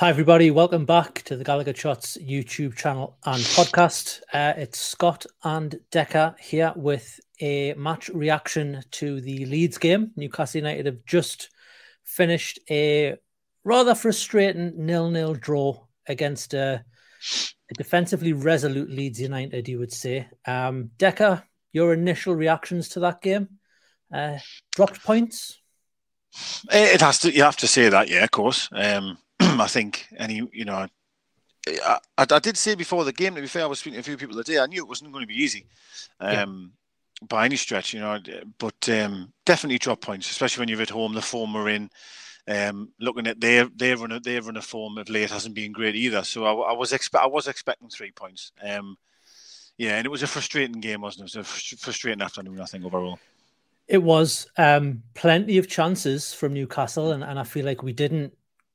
Hi everybody, welcome back to the Gallowgate Shots YouTube channel and podcast. It's Scott and Deka here with a match reaction to the Leeds game. Newcastle United have just finished a rather frustrating 0-0 draw against a defensively resolute Leeds United, you would say. Deka, your initial reactions to that game? Dropped points? It has to. You have to say that, yeah, of course. I think I did say before the game, to be fair, I was speaking to a few people today. I knew it wasn't going to be easy by any stretch, but definitely drop points, especially when you're at home. The form we're in, looking at their run of form of late hasn't been great either. So I was expecting 3 points. And it was a frustrating game, wasn't it? It was a frustrating afternoon, I think, overall. It was plenty of chances from Newcastle, and I feel like we didn't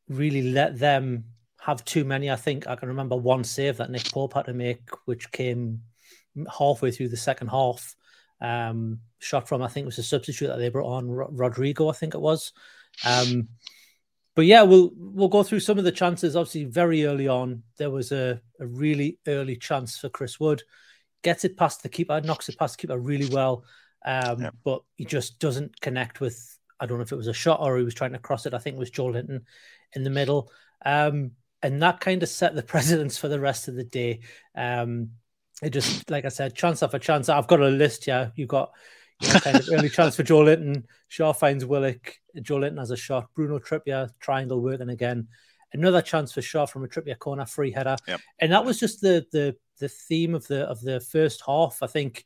really let them have too many. I think I can remember one save that Nick Pope had to make, which came halfway through the second half. Shot from, I think it was a substitute that they brought on, Rodrigo, I think it was. But yeah, we'll go through some of the chances. Obviously, very early on, there was a really early chance for Chris Wood. Gets it past the keeper, knocks it past the keeper really well, but he just doesn't connect with, I don't know if it was a shot or he was trying to cross it. I think it was Joelinton in the middle. And that kind of set the precedence for the rest of the day. It just, like I said, chance after chance. I've got a list here. You've got kind of early chance for Joelinton. Shaw finds Willock. Joelinton has a shot. Bruno Trippier, triangle working again. Another chance for Shaw from a Trippier corner, free header. Yep. And that was just the theme of the first half. I think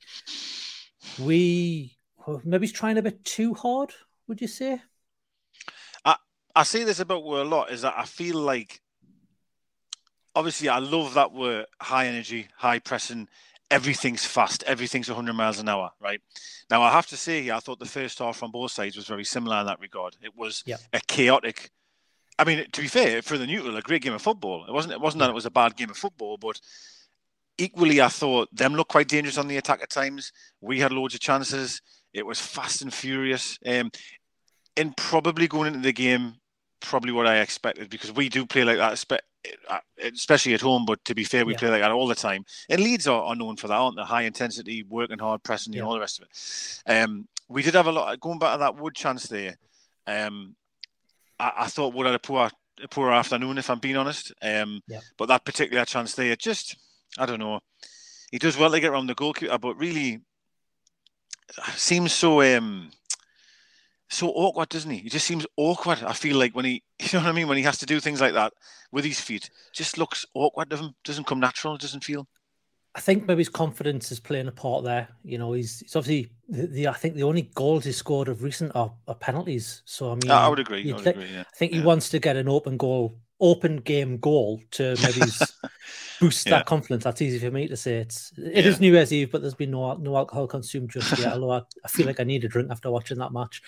we maybe trying a bit too hard, would you say? I say this about Weir a lot, is that I feel like, obviously I love that we're high energy, high pressing, everything's fast, everything's 100 miles an hour, right? Now I have to say here, I thought the first half from both sides was very similar in that regard. It was a chaotic, I mean, to be fair, for the neutral, a great game of football. It wasn't that it was a bad game of football, but equally I thought them looked quite dangerous on the attack at times. We had loads of chances. It was fast and furious. And probably going into the game, probably what I expected, because we do play like that, especially at home. But to be fair, we play like that all the time. And Leeds are known for that, aren't they? High intensity, working hard, pressing, and all the rest of it. We did have a lot. Going back to that Wood chance there, I thought Wood had a poor afternoon, if I'm being honest. But that particular chance there, just, I don't know. He does well to get around the goalkeeper, but really seems so... so awkward, doesn't he? He just seems awkward. I feel like when he, you know what I mean, when he has to do things like that with his feet, just looks awkward to him. Doesn't come natural. Doesn't feel. I think maybe his confidence is playing a part there. You know, he's obviously I think the only goals he scored of recent are penalties. So I mean, I would agree. Yeah. I think he wants to get an open game goal to maybe boost that confidence. That's easy for me to say. It is New Year's Eve, but there's been no alcohol consumed just yet. Although I feel like I need a drink after watching that match.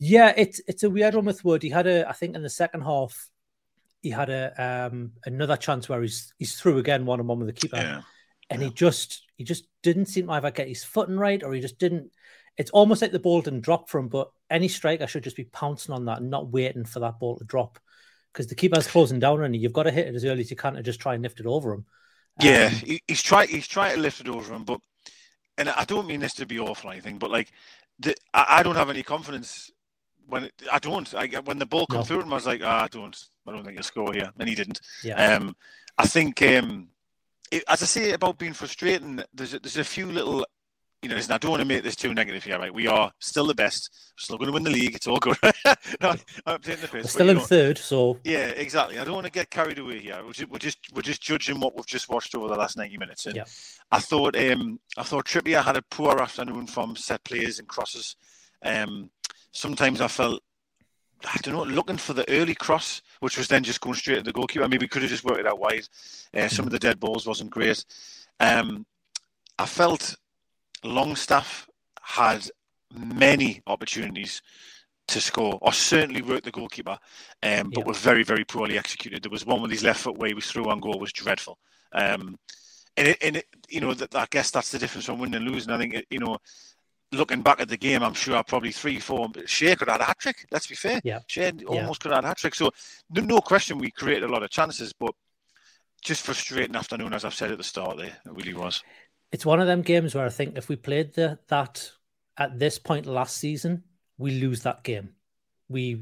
It's a weird one with Wood. He had I think in the second half, he had another chance where he's through again, one-on-one with the keeper. Yeah. And he just didn't seem to either get his footing right, or he just didn't. It's almost like the ball didn't drop for him, but any striker should just be pouncing on that and not waiting for that ball to drop, because the keeper's closing down on you. You've got to hit it as early as you can to just try and lift it over him. Yeah, he's trying to lift it over him, but, and I don't mean this to be awful or anything, but like, I don't have any confidence when the ball comes through him. I was like, I don't think he'll score here, and he didn't. Yeah. I think, as I say about being frustrating, there's a few little, you know, I don't want to make this too negative here. Right, we are still the best, we're still going to win the league. It's all good. No, I'm taking the piss. We're still in third, so yeah, exactly. I don't want to get carried away here. We're just judging what we've just watched over the last 90 minutes. And I thought Trippier had a poor afternoon from set plays and crosses. Sometimes I felt, I don't know, looking for the early cross, which was then just going straight at the goalkeeper. I mean, we could have just worked it out wide. Some of the dead balls wasn't great. I felt Longstaff had many opportunities to score, or certainly worked the goalkeeper, but were very, very poorly executed. There was one with his left foot where he was through on goal, was dreadful. And it, you know, I guess that's the difference from winning and losing. I think, looking back at the game, I'm sure probably 3-4. Shea could have had a hat-trick, let's be fair. Yeah. Shea almost could have had a hat-trick. So no question we created a lot of chances, but just frustrating afternoon, as I've said at the start there. It really was. It's one of them games where I think if we played that at this point last season, we lose that game. We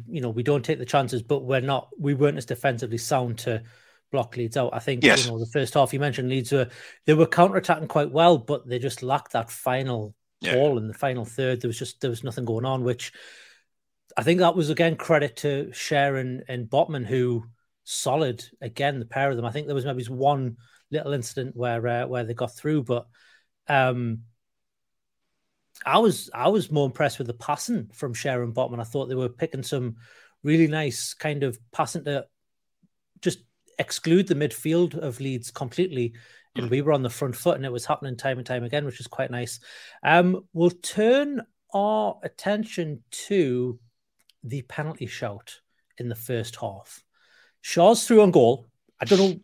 don't take the chances, but we weren't as defensively sound to block Leeds out. I think the first half you mentioned, Leeds were counter-attacking quite well, but they just lacked that final ball in the final third. There was nothing going on, which I think that was again credit to Schär and Botman, who solid again, the pair of them. I think there was maybe one little incident where they got through, but I was more impressed with the passing from Schär and Botman. I thought they were picking some really nice kind of passing to just exclude the midfield of Leeds completely. And we were on the front foot, and it was happening time and time again, which is quite nice. We'll turn our attention to the penalty shout in the first half. Shaw's through on goal. I don't know.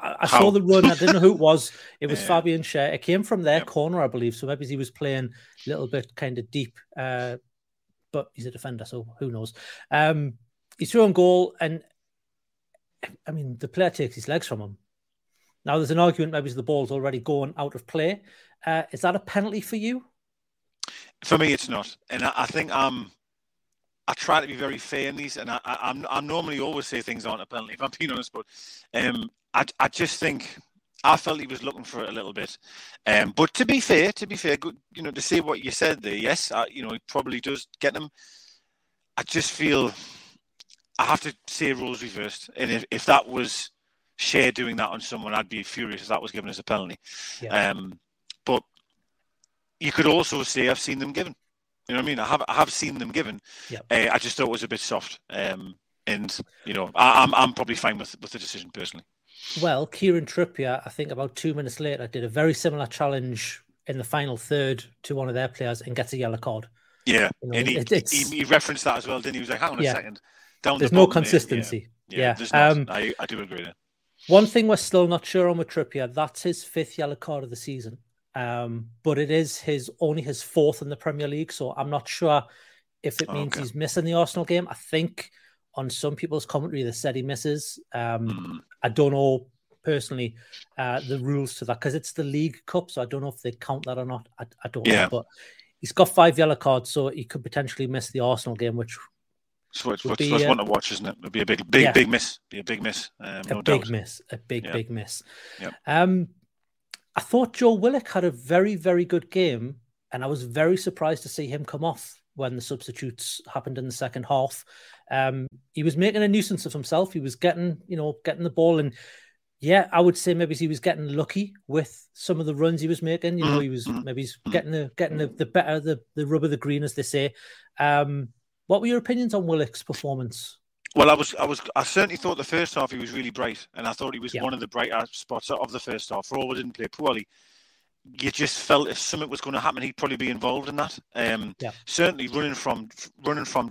I saw the run. I didn't know who it was. It was Fabian Schär. It came from their corner, I believe. So maybe he was playing a little bit kind of deep, but he's a defender, so who knows? He's through on goal, and I mean, the player takes his legs from him. Now, there's an argument maybe the ball's already gone out of play. Is that a penalty for you? For me, it's not. And I think I try to be very fair in these, and I normally always say things aren't a penalty, if I'm being honest, but I just think I felt he was looking for it a little bit. But to be fair, good, to say what you said there, yes, he probably does get him. I just feel I have to say rules reversed. And if that was Share doing that on someone, I'd be furious if that was given as a penalty. Yeah. But you could also say I've seen them given. You know what I mean? I have seen them given. Yeah. I just thought it was a bit soft. And I'm probably fine with the decision personally. Well, Kieran Trippier, I think about 2 minutes later, did a very similar challenge in the final third to one of their players and gets a yellow card. Yeah, and he referenced that as well, didn't he? He was like, "Hang on a second." There's no consistency. I do agree there. One thing we're still not sure on with Trippier, that's his 5th yellow card of the season. But it is only his 4th in the Premier League. So I'm not sure if it means he's missing the Arsenal game. I think on some people's commentary, they said he misses. I don't know personally the rules to that, because it's the League Cup. So I don't know if they count that or not. I don't know. But he's got 5 yellow cards, so he could potentially miss the Arsenal game, which... So it's one to watch, isn't it? It'd be a big miss. Be a big miss. Big miss. Yep. I thought Joe Willock had a very, very good game, and I was very surprised to see him come off when the substitutes happened in the second half. He was making a nuisance of himself. He was getting the ball, and Yeah, I would say maybe he was getting lucky with some of the runs he was making. You know, he was maybe getting the better, the rubber, the green, as they say. What were your opinions on Willock's performance? Well, I certainly thought the first half he was really bright, and I thought he was one of the brighter spots of the first half. For all we didn't play poorly, you just felt if something was going to happen, he'd probably be involved in that. Certainly running from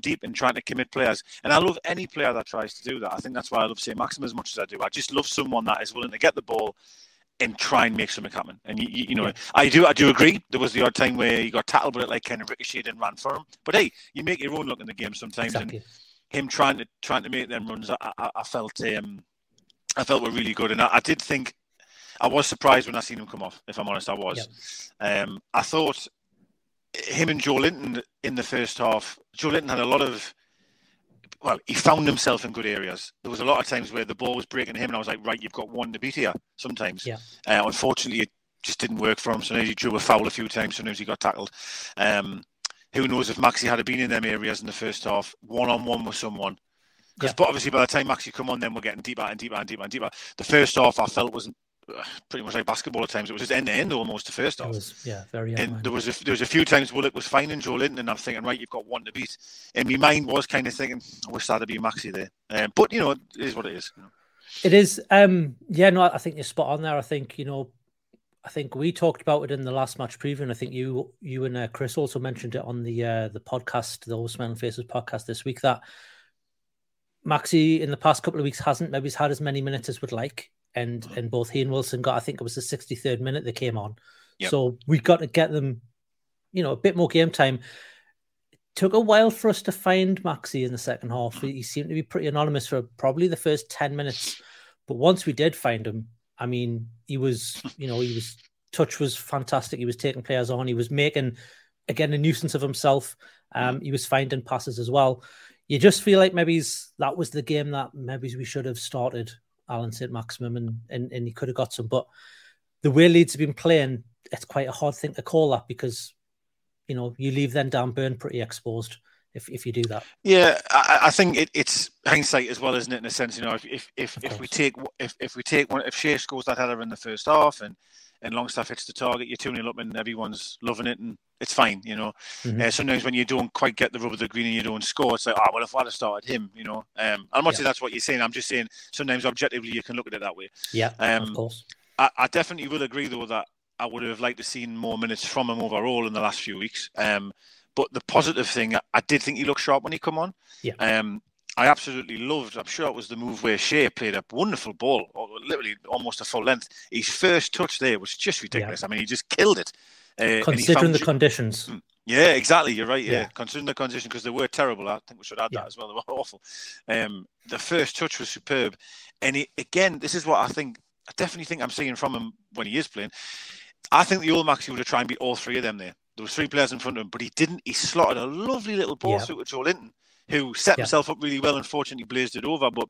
deep and trying to commit players. And I love any player that tries to do that. I think that's why I love Saint-Maximin as much as I do. I just love someone that is willing to get the ball and try and make something happen. And you know, I do agree. There was the odd time where he got tackled, but it like kind of ricocheted and ran for him. But hey, you make your own look in the game sometimes. Exactly. And him trying to make them runs, I felt were really good. And I did think. I was surprised when I seen him come off, if I'm honest, I was. Yep. I thought him and Joelinton in the first half, Joelinton had a lot of, well, he found himself in good areas. There was a lot of times where the ball was breaking him and I was like, right, you've got one to beat here sometimes. Yeah. Unfortunately, it just didn't work for him. Sometimes he drew a foul a few times, sometimes he got tackled. Who knows if Maxi had been in them areas in the first half, one-on-one with someone. But obviously by the time Maxi come on, then we're getting deeper and deeper and deeper and deeper. The first half I felt wasn't, pretty much like basketball at times. It was just end to end almost the first half. And there was a few times Willock was finding Joelinton and I'm thinking, right, you've got one to beat. And my mind was kind of thinking, I wish that'd be Maxi there. But you know, it is what it is. You know. It is. I think you're spot on there. I think we talked about it in the last match preview, and I think you and Chris also mentioned it on the podcast, the Old Smiling Faces podcast this week, that Maxi in the past couple of weeks hasn't maybe had as many minutes as would like. And both he and Wilson got, I think it was the 63rd minute they came on. Yep. So we've got to get them, a bit more game time. It took a while for us to find Maxi in the second half. He seemed to be pretty anonymous for probably the first 10 minutes. But once we did find him, I mean, he was touch was fantastic. He was taking players on. He was making, again, a nuisance of himself. He was finding passes as well. You just feel like that was the game that maybe we should have started Allan Saint-Maximin and he could have got some, but the way Leeds have been playing, it's quite a hard thing to call that because you leave then Dan Burn pretty exposed if you do that. Yeah, I think it's hindsight as well, isn't it? In a sense, if Shaw scores that header in the first half and Longstaff hits the target, you're 2-0 up and everyone's loving it and it's fine, Sometimes when you don't quite get the rub of the green and you don't score, it's like, well, if I'd have started him, I'm not saying that's what you're saying. I'm just saying sometimes objectively you can look at it that way. Yeah, of course. I definitely will agree, though, that I would have liked to have seen more minutes from him overall in the last few weeks. But the positive thing, I did think he looked sharp when he come on. Yeah. I absolutely loved, I'm sure it was the move where Shea played a wonderful ball, literally almost a full length. His first touch there was just ridiculous. Yeah. I mean, he just killed it. Considering the conditions. Yeah, exactly. You're right. Yeah. Considering the conditions, because they were terrible. I think we should add that as well. They were awful. The first touch was superb. And again, this is what I definitely think I'm seeing from him when he is playing. I think the old Maxi would have tried and beat all three of them there. There was three players in front of him, but he didn't. He slotted a lovely little ball through to Joelinton, who set himself up really well. Unfortunately, blazed it over. But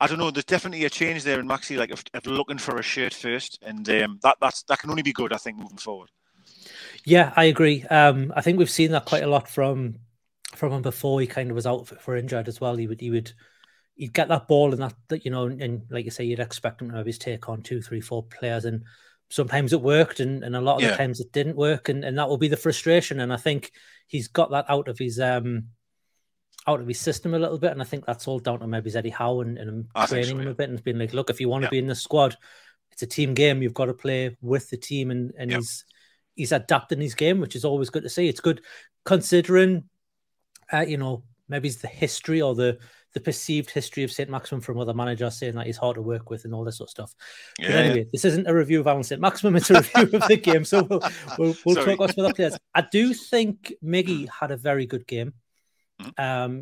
I don't know. There's definitely a change there in Maxi, like of looking for a shirt first, and that can only be good, I think, moving forward. Yeah, I agree. I think we've seen that quite a lot from him before. He kind of was out for injured as well. He'd get that ball and that, and like you say, you'd expect him to maybe take on 2, 3, 4 players, and sometimes it worked, and a lot of the times it didn't work, and that will be the frustration. And I think he's got that out of his system a little bit, and I think that's all down to maybe Eddie Howe and training him a bit and being like, look, if you want to be in the squad, it's a team game. You've got to play with the team, and he's adapting his game, which is always good to see. It's good considering, maybe it's the history or the perceived history of Saint-Maximin from other managers saying that he's hard to work with and all this sort of stuff. Yeah, but anyway, this isn't a review of Allan Saint-Maximin, it's a review of the game. So we'll talk about some other players. I do think Miggy had a very good game.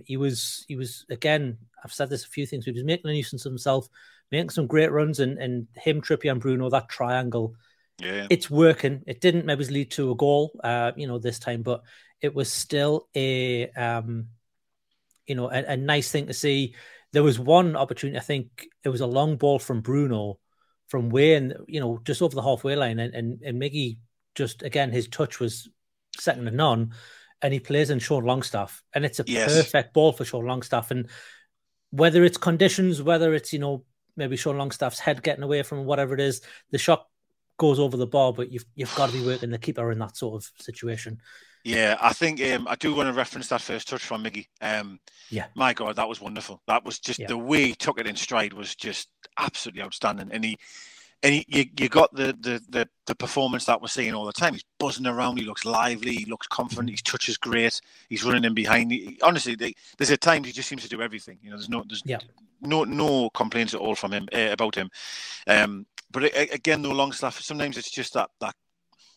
He was again, I've said this a few things, he was making a nuisance of himself, making some great runs, and him, Trippier and Bruno, that triangle. Yeah. It's working. It didn't maybe lead to a goal, this time, but it was still a nice thing to see. There was one opportunity. I think it was a long ball from Bruno from way in, just over the halfway line, and Miggy just again his touch was second to none, and he plays in Sean Longstaff, and it's a perfect ball for Sean Longstaff. And whether it's conditions, whether it's maybe Sean Longstaff's head getting away from whatever it is. The shot goes over the bar, but you've got to be working the keeper in that sort of situation. Yeah, I think I do want to reference that first touch from Miggy. My God, that was wonderful. That was just the way he took it in stride was just absolutely outstanding. And you got the performance that we're seeing all the time. He's buzzing around. He looks lively. He looks confident. His touch is great. He's running in behind. Honestly, there's a time he just seems to do everything. You know, there's no complaints at all from him about him. But again, though, Longstaff, sometimes it's just that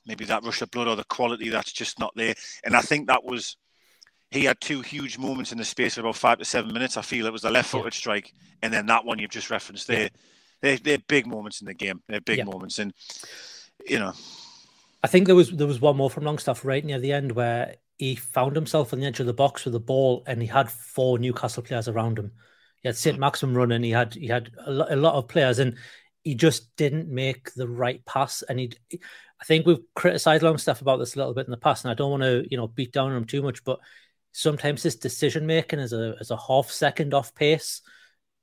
maybe that rush of blood or the quality that's just not there. And I think that was, he had two huge moments in the space of about 5 to 7 minutes. I feel it was the left-footed strike and then that one you've just referenced there. They're big moments in the game. They're big moments. And, you know. I think there was one more from Longstaff right near the end where he found himself on the edge of the box with the ball and he had four Newcastle players around him. He had Saint-Maximin running. He had a lot of players and he just didn't make the right pass. And I think we've criticised Longstaff about this a little bit in the past, and I don't want to, beat down on him too much, but sometimes his decision making is a half second off pace,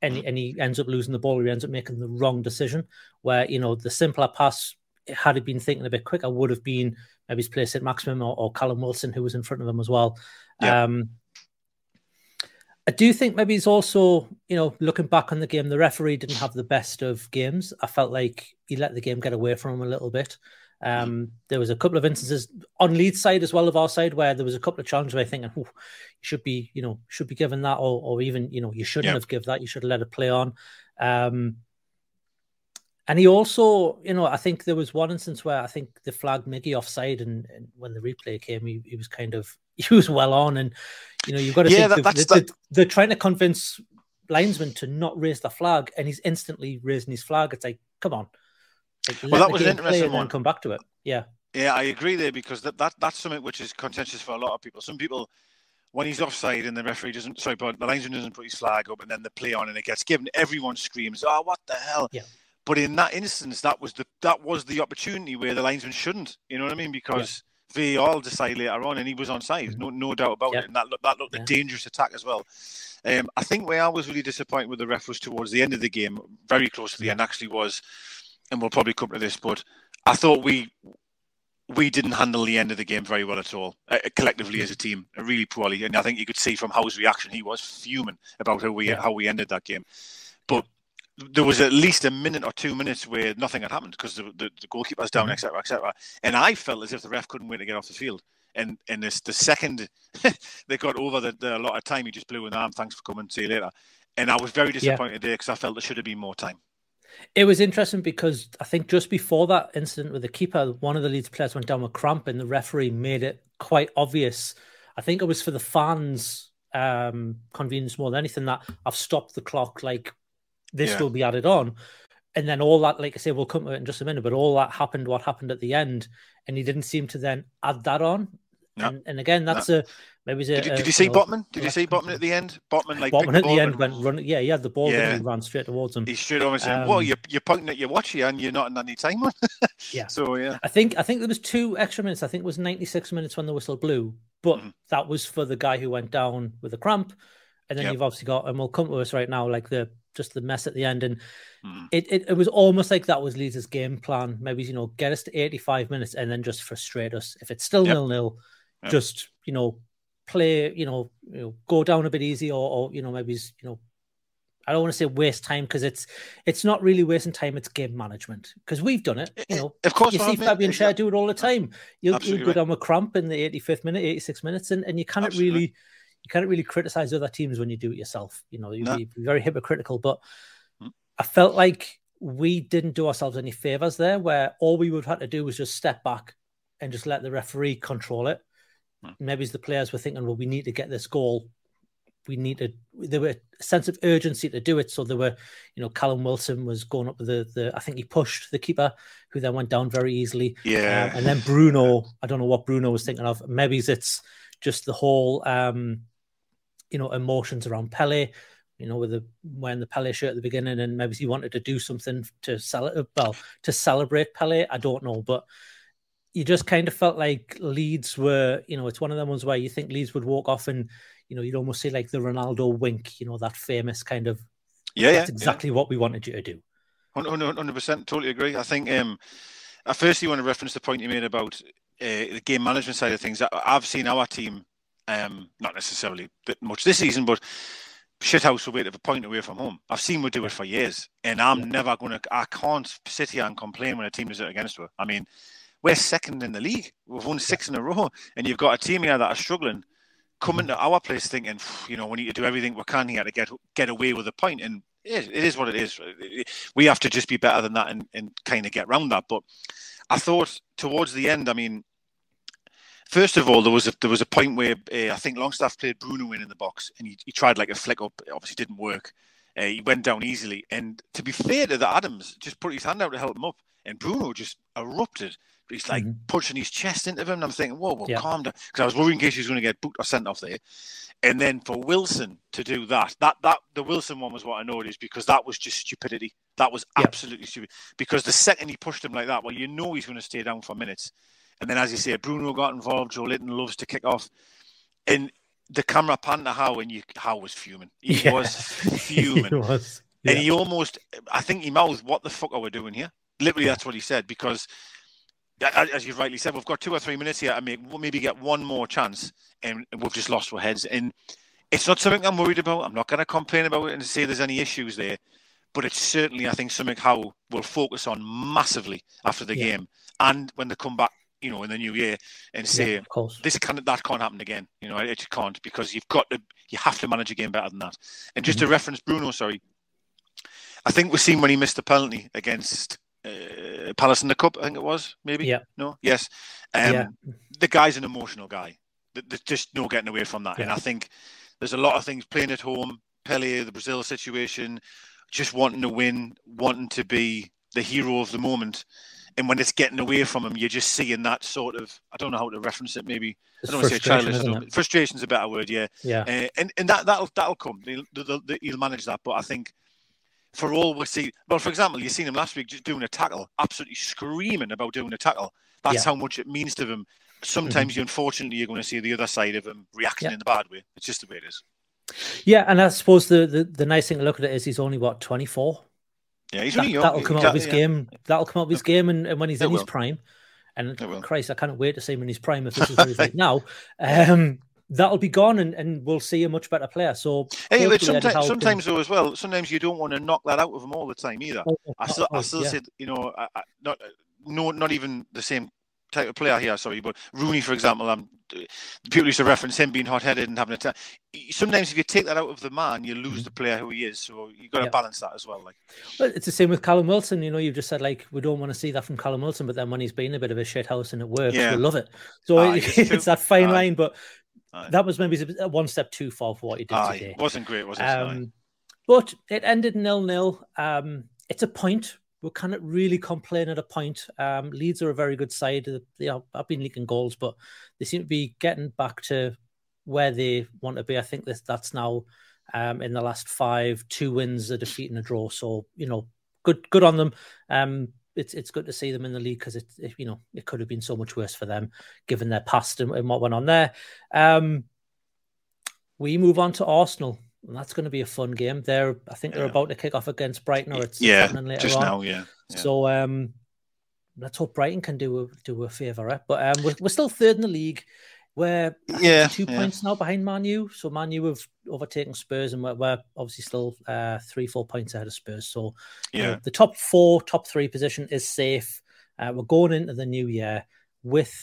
and he ends up losing the ball. He ends up making the wrong decision. Where the simpler pass, had he been thinking a bit quicker, would have been maybe his play Saint-Maximin or Callum Wilson, who was in front of him as well. Yeah. I do think maybe he's also, looking back on the game, the referee didn't have the best of games. I felt like he let the game get away from him a little bit. There was a couple of instances on Leeds' side as well of our side where there was a couple of challenges where I think, you should be given that or even, you shouldn't have given that. You should have let it play on. And he also, I think there was one instance where I think they flagged Miggy offside, and when the replay came, he was kind of, he was well on, and you've got to think they're trying to convince linesmen to not raise the flag, and he's instantly raising his flag. It's like, come on, that was an interesting one. Come back to it, yeah. I agree there because that's something which is contentious for a lot of people. Some people, when he's offside and the referee doesn't, but the linesman doesn't put his flag up, and then the play on and it gets given, everyone screams, "Oh, what the hell!" Yeah. But in that instance, that was the opportunity where the linesman shouldn't. You know what I mean? Because they all decide later on, and he was onside, no doubt about it. And that looked a dangerous attack as well. I think where I was really disappointed with the ref was towards the end of the game, very close to the end actually was, and we'll probably come to this, but I thought we didn't handle the end of the game very well at all, collectively as a team, really poorly. And I think you could see from Howe's reaction, he was fuming about how we ended that game. But there was at least a minute or 2 minutes where nothing had happened because the goalkeeper's down, etc., etc. And I felt as if the ref couldn't wait to get off the field. And the second they got over the lot of time, he just blew an arm, thanks for coming, see you later. And I was very disappointed there because I felt there should have been more time. It was interesting because I think just before that incident with the keeper, one of the Leeds players went down with cramp and the referee made it quite obvious. I think it was for the fans' convenience more than anything that I've stopped the clock, like, this will be added on. And then all that, like I say, we'll come to it in just a minute, but all that happened, what happened at the end, and he didn't seem to then add that on. No. And again, that's maybe... Did you see Botman? Did you see Botman at the end? Botman at the end went running. Yeah, he had the ball and ran straight towards him. He should always say, well, you're pointing at your watch here and you're not in any time on. Yeah. So, yeah. I think there was 2 extra minutes. I think it was 96 minutes when the whistle blew, but that was for the guy who went down with a cramp. And then you've obviously got, and we'll come to us right now, like just the mess at the end. And it was almost like that was Leeds' game plan. Maybe, get us to 85 minutes and then just frustrate us. If it's still 0-0, just, play, go down a bit easy or maybe, I don't want to say waste time because it's not really wasting time. It's game management because we've done it. Of course, you see Fabian Schär do it all the time. You'll go down with cramp in the 85th minute, 86 minutes, and you cannot really... You can't really criticize other teams when you do it yourself. You'd be very hypocritical. But I felt like we didn't do ourselves any favors there, where all we would have had to do was just step back and just let the referee control it. Maybe the players were thinking, well, we need to get this goal. There were a sense of urgency to do it. So there were, Callum Wilson was going up with I think he pushed the keeper, who then went down very easily. Yeah. And then Bruno, I don't know what Bruno was thinking of. Maybe it's just the whole. Emotions around Pele, wearing the Pele shirt at the beginning, and maybe he wanted to do something to celebrate Pele. I don't know, but you just kind of felt like Leeds were, it's one of them ones where you think Leeds would walk off and, you'd almost see like the Ronaldo wink, that famous kind of That's exactly what we wanted you to do. 100%, totally agree. I think I firstly want to reference the point you made about the game management side of things. I've seen our team, not necessarily that much this season, but shithouse away to a point away from home. I've seen we do it for years, and I can't sit here and complain when a team is out against us. I mean, we're second in the league. We've won 6 in a row, and you've got a team here that are struggling, coming to our place thinking, you know, we need to do everything we can here to get away with a point. And it is what it is. We have to just be better than that and kind of get round that. But I thought towards the end, I mean, first of all, there was a point where I think Longstaff played Bruno in the box, and he tried like a flick up. It obviously didn't work. He went down easily. And to be fair to the Adams, just put his hand out to help him up, and Bruno just erupted. He's like pushing his chest into him, and I'm thinking, whoa, calm down. Because I was worried in case he was going to get booked or sent off there. And then for Wilson to do that the Wilson one was what I noticed, because that was just stupidity. That was absolutely stupid. Because the second he pushed him like that, well, you know he's going to stay down for minutes. And then, as you say, Bruno got involved. Joelinton loves to kick off. And the camera panned to Howe, and Howe was fuming. He was fuming. He was. Yeah. And he almost, I think he mouthed, what the fuck are we doing here? Literally, that's what he said, because, as you've rightly said, we've got 2 or 3 minutes here. I mean, we'll maybe get one more chance, and we've just lost our heads. And it's not something I'm worried about. I'm not going to complain about it and say there's any issues there. But it's certainly, I think, something Howe will focus on massively after the game. And when they come back, you know, in the new year, and say, that can't happen again. You know, it can't, because you have to manage a game better than that. And just to reference Bruno, I think we've seen when he missed the penalty against Palace in the Cup, I think it was, maybe? Yeah. No? Yes. The guy's an emotional guy. There's just no getting away from that. Yeah. And I think there's a lot of things, playing at home, Pele, the Brazil situation, just wanting to win, wanting to be the hero of the moment. And when it's getting away from him, you're just seeing that sort of, I don't know how to reference it, maybe. It's, I don't want to say childish. Frustration's a better word, yeah. Yeah. And that'll come. He'll manage that. But I think for all we see, well, for example, you've seen him last week just doing a tackle, absolutely screaming about doing a tackle. That's how much it means to him. Sometimes, unfortunately, you're going to see the other side of him reacting in the bad way. It's just the way it is. Yeah, and I suppose the nice thing to look at it is he's only, 24? Yeah, he's really young. That'll come out of his game. That'll come out of his game, and when he's in his prime. And Christ, I can't wait to see him in his prime if this is what he's like now. That'll be gone, and we'll see a much better player. So sometimes though as well, sometimes you don't want to knock that out of him all the time either. I still say, you know, not even the same type of player here. Sorry, but Rooney, for example, people used to reference him being hot-headed and having a time. Sometimes if you take that out of the man, you lose the player who he is. So you've got to balance that as well. Well, it's the same with Callum Wilson. You know, you've just said we don't want to see that from Callum Wilson, but then when he's been a bit of a shithouse and it works, we love it. So it's that fine line, but that was maybe one step too far for what he did today. It wasn't great, was it? But it ended 0-0. It's a point. We cannot really complain at a point. Leeds are a very good side. They have been leaking goals, but they seem to be getting back to where they want to be. I think that's now in the last 5, 2 wins, a defeat and a draw. So, you know, good on them. It's good to see them in the league, because it could have been so much worse for them, given their past and what went on there. We move on to Arsenal. And that's going to be a fun game. I think they're about to kick off against Brighton, or it's happening later just on. Now, yeah. So let's hope Brighton can do a favour. Eh? But we're still third in the league. We're 2 points now behind Man U. So Man U have overtaken Spurs, and we're obviously still 3-4 points ahead of Spurs. So the top 3 position is safe. We're going into the new year with,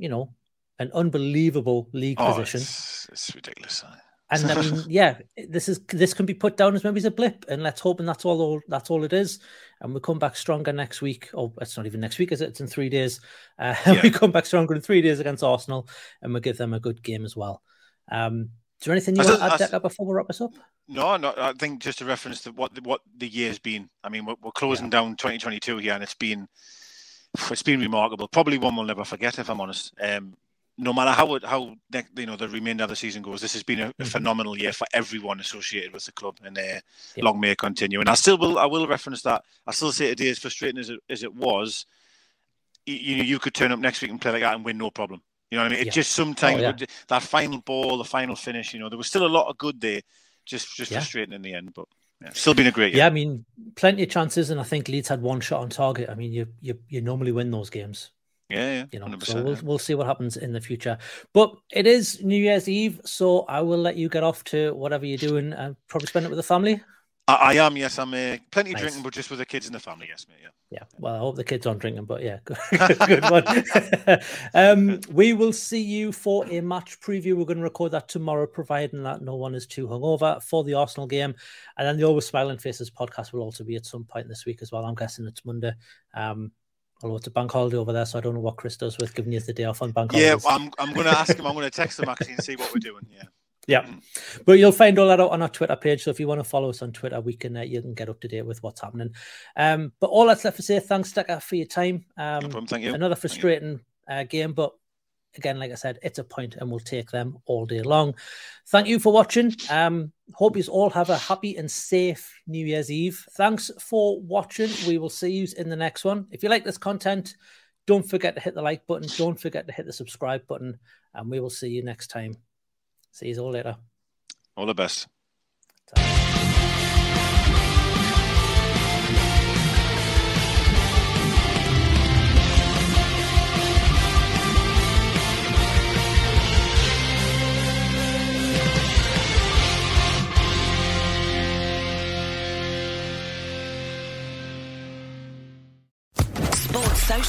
an unbelievable league position. It's ridiculous. And I mean, this can be put down as maybe a blip, and let's hope and that's all it is. And we come back stronger next week. Oh, it's not even next week, is it? It's in 3 days. We come back stronger in 3 days against Arsenal, and we give them a good game as well. Is there anything you want to add, Deka, before we wrap this up? No, I think just to reference what the year's been. I mean, we're closing down 2022 here, and it's been remarkable. Probably one we'll never forget, if I'm honest. No matter how the remainder of the season goes, this has been a phenomenal year for everyone associated with the club, and long may it continue. And I will reference that. I still say today, as frustrating as it was, you could turn up next week and play like that and win no problem. You know what I mean? It just sometimes that final ball, the final finish. There was still a lot of good there, just frustrating in the end. But Yeah. Still been a great year. Yeah, I mean, plenty of chances, and I think Leeds had one shot on target. I mean, you normally win those games. Yeah, you know, so we'll see what happens in the future. But it is New Year's Eve, so I will let you get off to whatever you're doing and probably spend it with the family. I am, yes. I'm plenty nice. Drinking, but just with the kids and the family, yes, mate. Yeah. Well, I hope the kids aren't drinking, but yeah, good one. We will see you for a match preview. We're going to record that tomorrow, providing that no one is too hungover for the Arsenal game. And then the Always Smiling Faces podcast will also be at some point this week as well. I'm guessing it's Monday. Although it's a bank holiday over there, so I don't know what Chris does with giving you the day off on bank holidays. Yeah, I'm going to ask him. I'm going to text him actually and see what we're doing. Yeah, but you'll find all that out on our Twitter page. So if you want to follow us on Twitter, you can get up to date with what's happening. But all that's left to say, thanks, Deka, for your time. No problem, thank you. Another frustrating game, but again, like I said, it's a point, and we'll take them all day long. Thank you for watching. Hope you all have a happy and safe New Year's Eve. Thanks for watching. We will see you in the next one. If you like this content, don't forget to hit the like button. Don't forget to hit the subscribe button, and we will see you next time. See you all later. All the best. Ta-ra. Sports